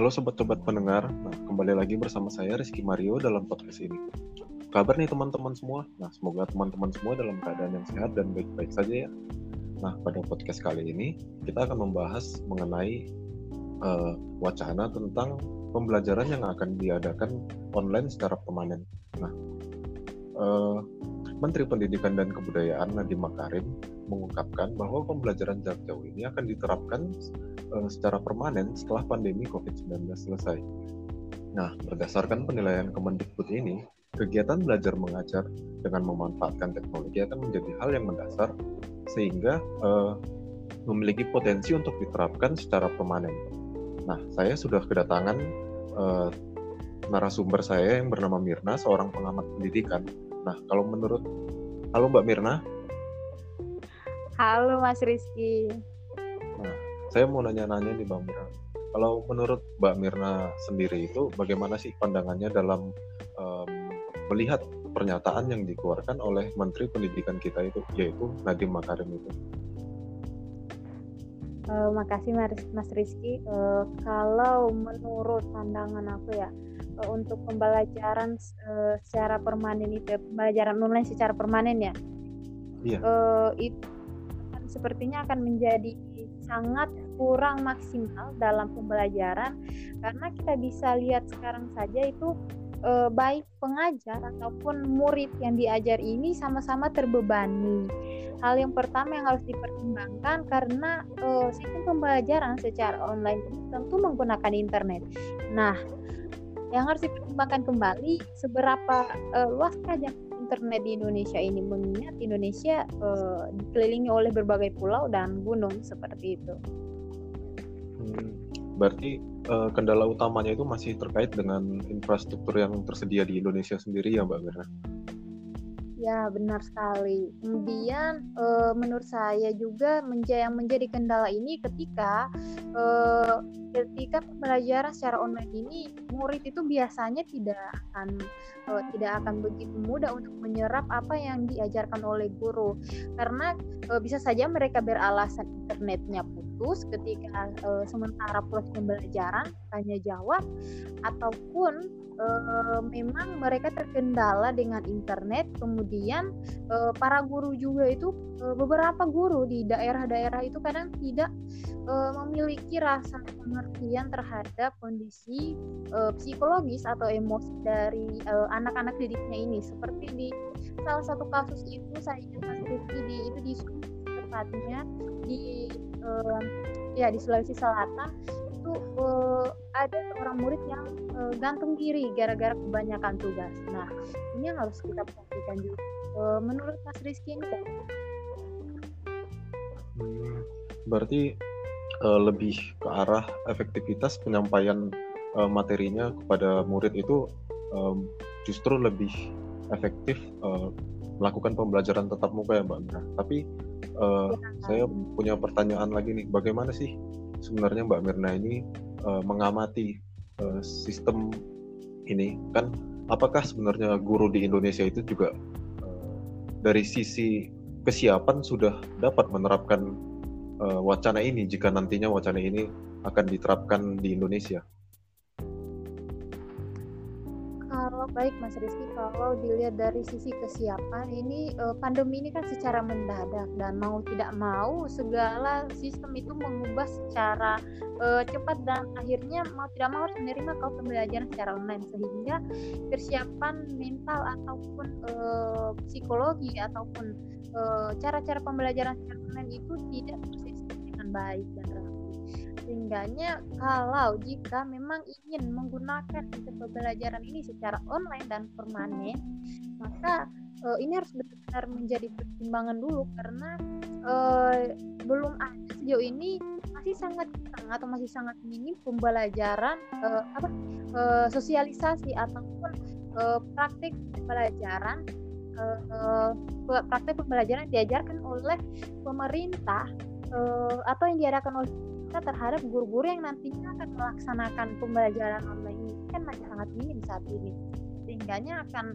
Halo sobat-sobat pendengar, nah, kembali lagi bersama saya Rizky Mario dalam podcast ini. Kabar nih teman-teman semua? Nah, semoga teman-teman semua dalam keadaan yang sehat dan baik-baik saja ya. Nah, pada podcast kali ini kita akan membahas mengenai wacana tentang pembelajaran yang akan diadakan online secara permanen. Nah, Menteri Pendidikan dan Kebudayaan Nadiem Makarim mengungkapkan bahwa pembelajaran jarak jauh ini akan diterapkan secara permanen setelah pandemi COVID-19 selesai. Nah, berdasarkan penilaian Kemendikbud ini, kegiatan belajar mengajar dengan memanfaatkan teknologi akan menjadi hal yang mendasar sehingga memiliki potensi untuk diterapkan secara permanen. Nah, saya sudah kedatangan narasumber saya yang bernama Mirna, seorang pengamat pendidikan. Nah, halo Mbak Mirna. Halo Mas Rizky. Nah, saya mau nanya-nanya nih Mbak Mirna. Kalau menurut Mbak Mirna sendiri itu bagaimana sih pandangannya dalam melihat pernyataan yang dikeluarkan oleh Menteri Pendidikan kita itu, yaitu Nadiem Makarim itu? Makasih Mas Rizky. Kalau menurut pandangan aku ya, untuk pembelajaran secara permanen itu, pembelajaran online secara permanen ya. Yeah. Itu sepertinya akan menjadi sangat kurang maksimal dalam pembelajaran, karena kita bisa lihat sekarang saja itu baik pengajar ataupun murid yang diajar ini sama-sama terbebani. Hal yang pertama yang harus dipertimbangkan, karena sistem pembelajaran secara online tentu menggunakan internet. Nah, yang harus dipertimbangkan kembali seberapa luaskah jangkauan internet di Indonesia ini, mengingat Indonesia dikelilingi oleh berbagai pulau dan gunung seperti itu. Berarti kendala utamanya itu masih terkait dengan infrastruktur yang tersedia di Indonesia sendiri ya Mbak Mirna? Ya, benar sekali. Kemudian menurut saya juga yang menjadi kendala ini ketika pembelajaran secara online ini, murid itu biasanya tidak akan begitu mudah untuk menyerap apa yang diajarkan oleh guru, karena bisa saja mereka beralasan internetnya putus ketika sementara proses pembelajaran tanya jawab, ataupun memang mereka terkendala dengan internet. Kemudian para guru juga itu, beberapa guru di daerah-daerah itu kadang tidak memiliki rasa pengertian terhadap kondisi psikologis atau emosi dari anak-anak didiknya ini. Seperti di salah satu kasus itu, saya ingat Mas Rizky, di tepatnya di Sulawesi Selatan itu ada seorang murid yang gantung diri gara-gara kebanyakan tugas. Nah, ini yang harus kita perhatikan juga. Menurut Mas Rizky ini kan? Berarti lebih ke arah efektivitas penyampaian materinya kepada murid itu justru lebih efektif melakukan pembelajaran tatap muka ya Mbak Mirna. Tapi saya punya pertanyaan lagi nih, bagaimana sih sebenarnya Mbak Mirna ini mengamati sistem ini kan? Apakah sebenarnya guru di Indonesia itu juga dari sisi kesiapan sudah dapat menerapkan wacana ini jika nantinya wacana ini akan diterapkan di Indonesia? Kalau baik Mas Rizky, kalau dilihat dari sisi kesiapan ini, pandemi ini kan secara mendadak dan mau tidak mau segala sistem itu mengubah secara cepat, dan akhirnya mau tidak mau harus menerima kalau pembelajaran secara online, sehingga persiapan mental ataupun psikologi ataupun cara-cara pembelajaran secara online itu tidak baik dan rapi. Sehingganya kalau jika memang ingin menggunakan pembelajaran ini secara online dan permanen, maka ini harus benar-benar menjadi pertimbangan dulu, karena belum ada sejauh ini, masih sangat kurang atau masih sangat minim pembelajaran sosialisasi ataupun praktik pembelajaran. Praktek pembelajaran diajarkan oleh pemerintah atau yang diadakan oleh kita terhadap guru-guru yang nantinya akan melaksanakan pembelajaran online ini kan masih sangat minim saat ini, sehingganya akan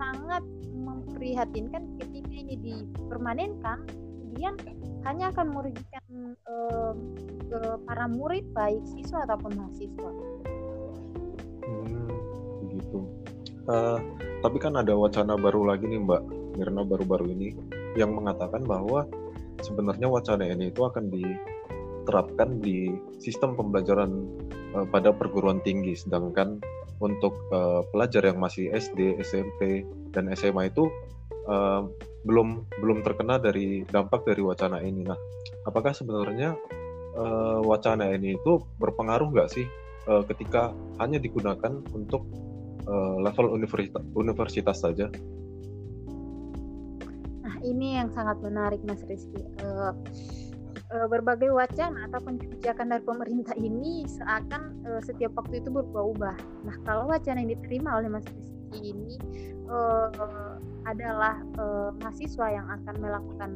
sangat memprihatinkan ketika ini dipermanenkan, kalian hanya akan merugikan ke para murid, baik siswa ataupun mahasiswa. Begitu. Tapi kan ada wacana baru lagi nih Mbak Mirna baru-baru ini yang mengatakan bahwa sebenarnya wacana ini itu akan diterapkan di sistem pembelajaran pada perguruan tinggi, sedangkan untuk pelajar yang masih SD, SMP, dan SMA itu belum terkena dari dampak dari wacana ini. Nah, apakah sebenarnya wacana ini itu berpengaruh nggak sih ketika hanya digunakan untuk level universitas saja? Nah, ini yang sangat menarik Mas Rizky. Berbagai wacana ataupun kebijakan dari pemerintah ini seakan setiap waktu itu berubah-ubah. Nah, kalau wacana yang diterima oleh Mas Rizky ini adalah mahasiswa yang akan melakukan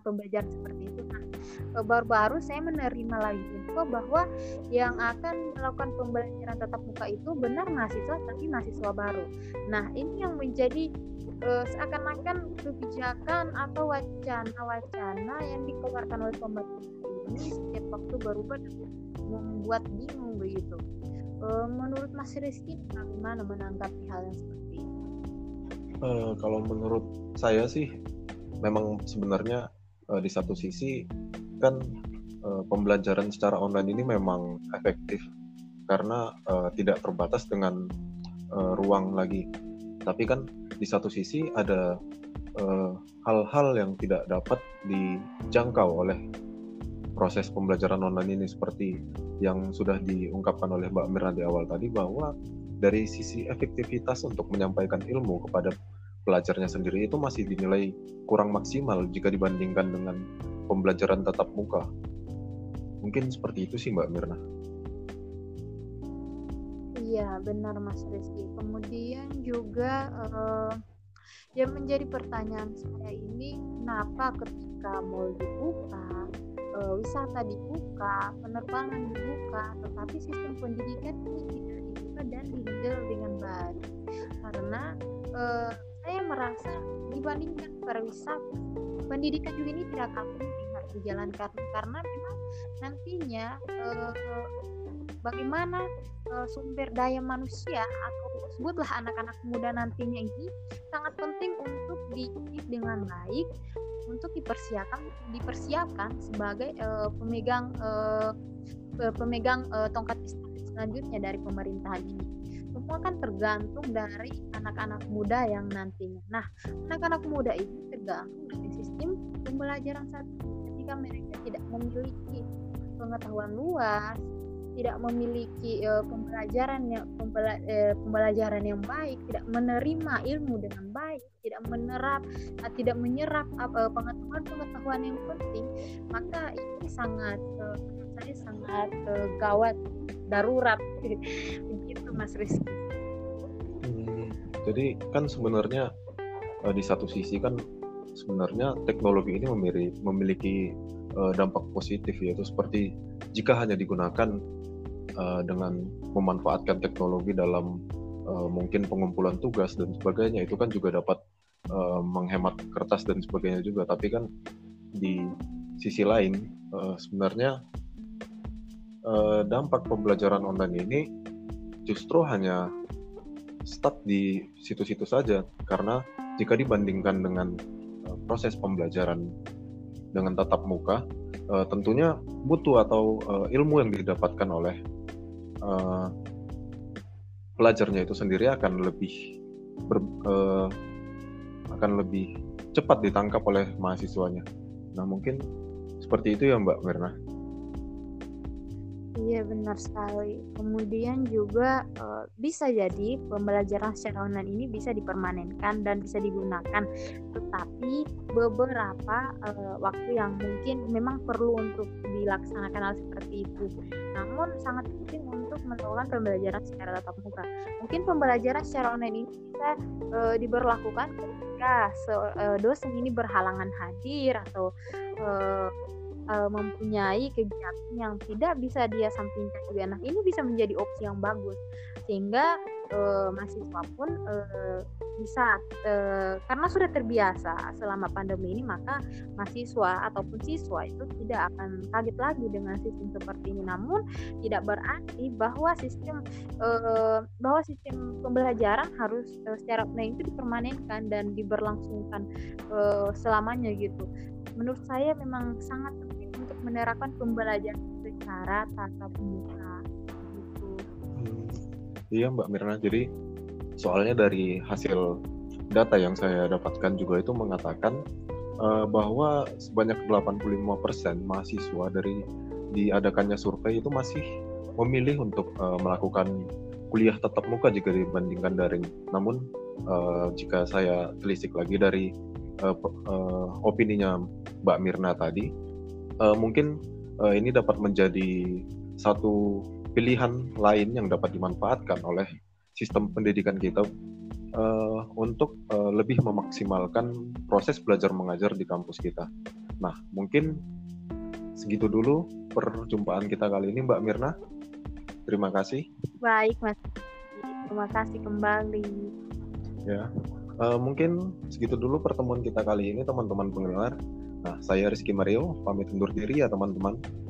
pembelajaran seperti itu. Nah, baru-baru saya menerima lagi info bahwa yang akan melakukan pembelajaran tatap muka itu benar mahasiswa, tapi mahasiswa baru. Nah, ini yang menjadi seakan-akan kebijakan atau wacana-wacana yang dikeluarkan oleh pemerintah ini setiap waktu berubah dan membuat bingung begitu. Menurut Mas Rizky, bagaimana menanggapi hal yang seperti ini? Kalau menurut saya sih, memang sebenarnya di satu sisi kan pembelajaran secara online ini memang efektif karena tidak terbatas dengan ruang lagi. Tapi kan di satu sisi ada hal-hal yang tidak dapat dijangkau oleh proses pembelajaran online ini, seperti yang sudah diungkapkan oleh Mbak Mirna di awal tadi, bahwa dari sisi efektivitas untuk menyampaikan ilmu kepada pelajarnya sendiri itu masih dinilai kurang maksimal jika dibandingkan dengan pembelajaran tatap muka. Mungkin seperti itu sih Mbak Mirna. Iya, benar Mas Rizky. Kemudian juga yang menjadi pertanyaan saya ini, kenapa ketika mall dibuka, wisata dibuka, penerbangan dibuka, tetapi sistem pendidikan ini tidak dibuka dan dihandle dengan baik? Karena saya merasa dibandingkan pariwisata, pendidikan juga ini tidak akan harus dijalankan karena memang nantinya bagaimana sumber daya manusia atau sebutlah anak-anak muda nantinya ini sangat penting untuk dididik dengan baik, untuk dipersiapkan sebagai pemegang tongkat estafet selanjutnya dari pemerintahan ini. Semua kan tergantung dari anak-anak muda yang nantinya. Nah, anak-anak muda ini tergantung dari sistem pembelajaran saat ini. Ketika mereka tidak memiliki pengetahuan luas, tidak memiliki pembelajaran yang baik, tidak menerima ilmu dengan baik, tidak menyerap pengetahuan yang penting, maka ini sangat gawat, darurat, begitu Mas Rizky. Jadi kan sebenarnya di satu sisi kan sebenarnya teknologi ini memiliki dampak positif, yaitu seperti jika hanya digunakan dengan memanfaatkan teknologi dalam mungkin pengumpulan tugas dan sebagainya, itu kan juga dapat menghemat kertas dan sebagainya juga. Tapi kan di sisi lain sebenarnya dampak pembelajaran online ini justru hanya stuck di situ-situ saja, karena jika dibandingkan dengan proses pembelajaran dengan tatap muka, tentunya mutu atau ilmu yang didapatkan oleh pelajarnya itu sendiri akan lebih cepat ditangkap oleh mahasiswanya. Nah, mungkin seperti itu ya Mbak Mirna. Iya, benar sekali. Kemudian juga bisa jadi pembelajaran secara online ini bisa dipermanenkan dan bisa digunakan, tetapi beberapa waktu yang mungkin memang perlu untuk dilaksanakan hal seperti itu. Namun sangat penting untuk melakukan pembelajaran secara tatap muka. Mungkin pembelajaran secara online ini bisa diberlakukan ketika dosen ini berhalangan hadir atau mempunyai kegiatan yang tidak bisa dia sampingkan juga. Nah, ini bisa menjadi opsi yang bagus sehingga mahasiswa pun bisa karena sudah terbiasa selama pandemi ini, maka mahasiswa ataupun siswa itu tidak akan kaget lagi dengan sistem seperti ini. Namun tidak berarti bahwa sistem pembelajaran harus secara online itu dipermanenkan dan diberlangsungkan selamanya gitu. Menurut saya memang sangat penting untuk menerapkan pembelajaran secara tatap muka gitu. Iya Mbak Mirna, jadi soalnya dari hasil data yang saya dapatkan juga itu mengatakan bahwa sebanyak 85% mahasiswa dari diadakannya survei itu masih memilih untuk melakukan kuliah tatap muka jika dibandingkan daring. Namun jika saya telisik lagi dari opininya Mbak Mirna tadi, mungkin ini dapat menjadi satu pilihan lain yang dapat dimanfaatkan oleh sistem pendidikan kita untuk lebih memaksimalkan proses belajar mengajar di kampus kita. Nah, mungkin segitu dulu perjumpaan kita kali ini, Mbak Mirna. Terima kasih. Baik, Mas. Terima kasih kembali. Ya, mungkin segitu dulu pertemuan kita kali ini, teman-teman pendengar. Nah, saya Rizky Mario, pamit undur diri ya, teman-teman.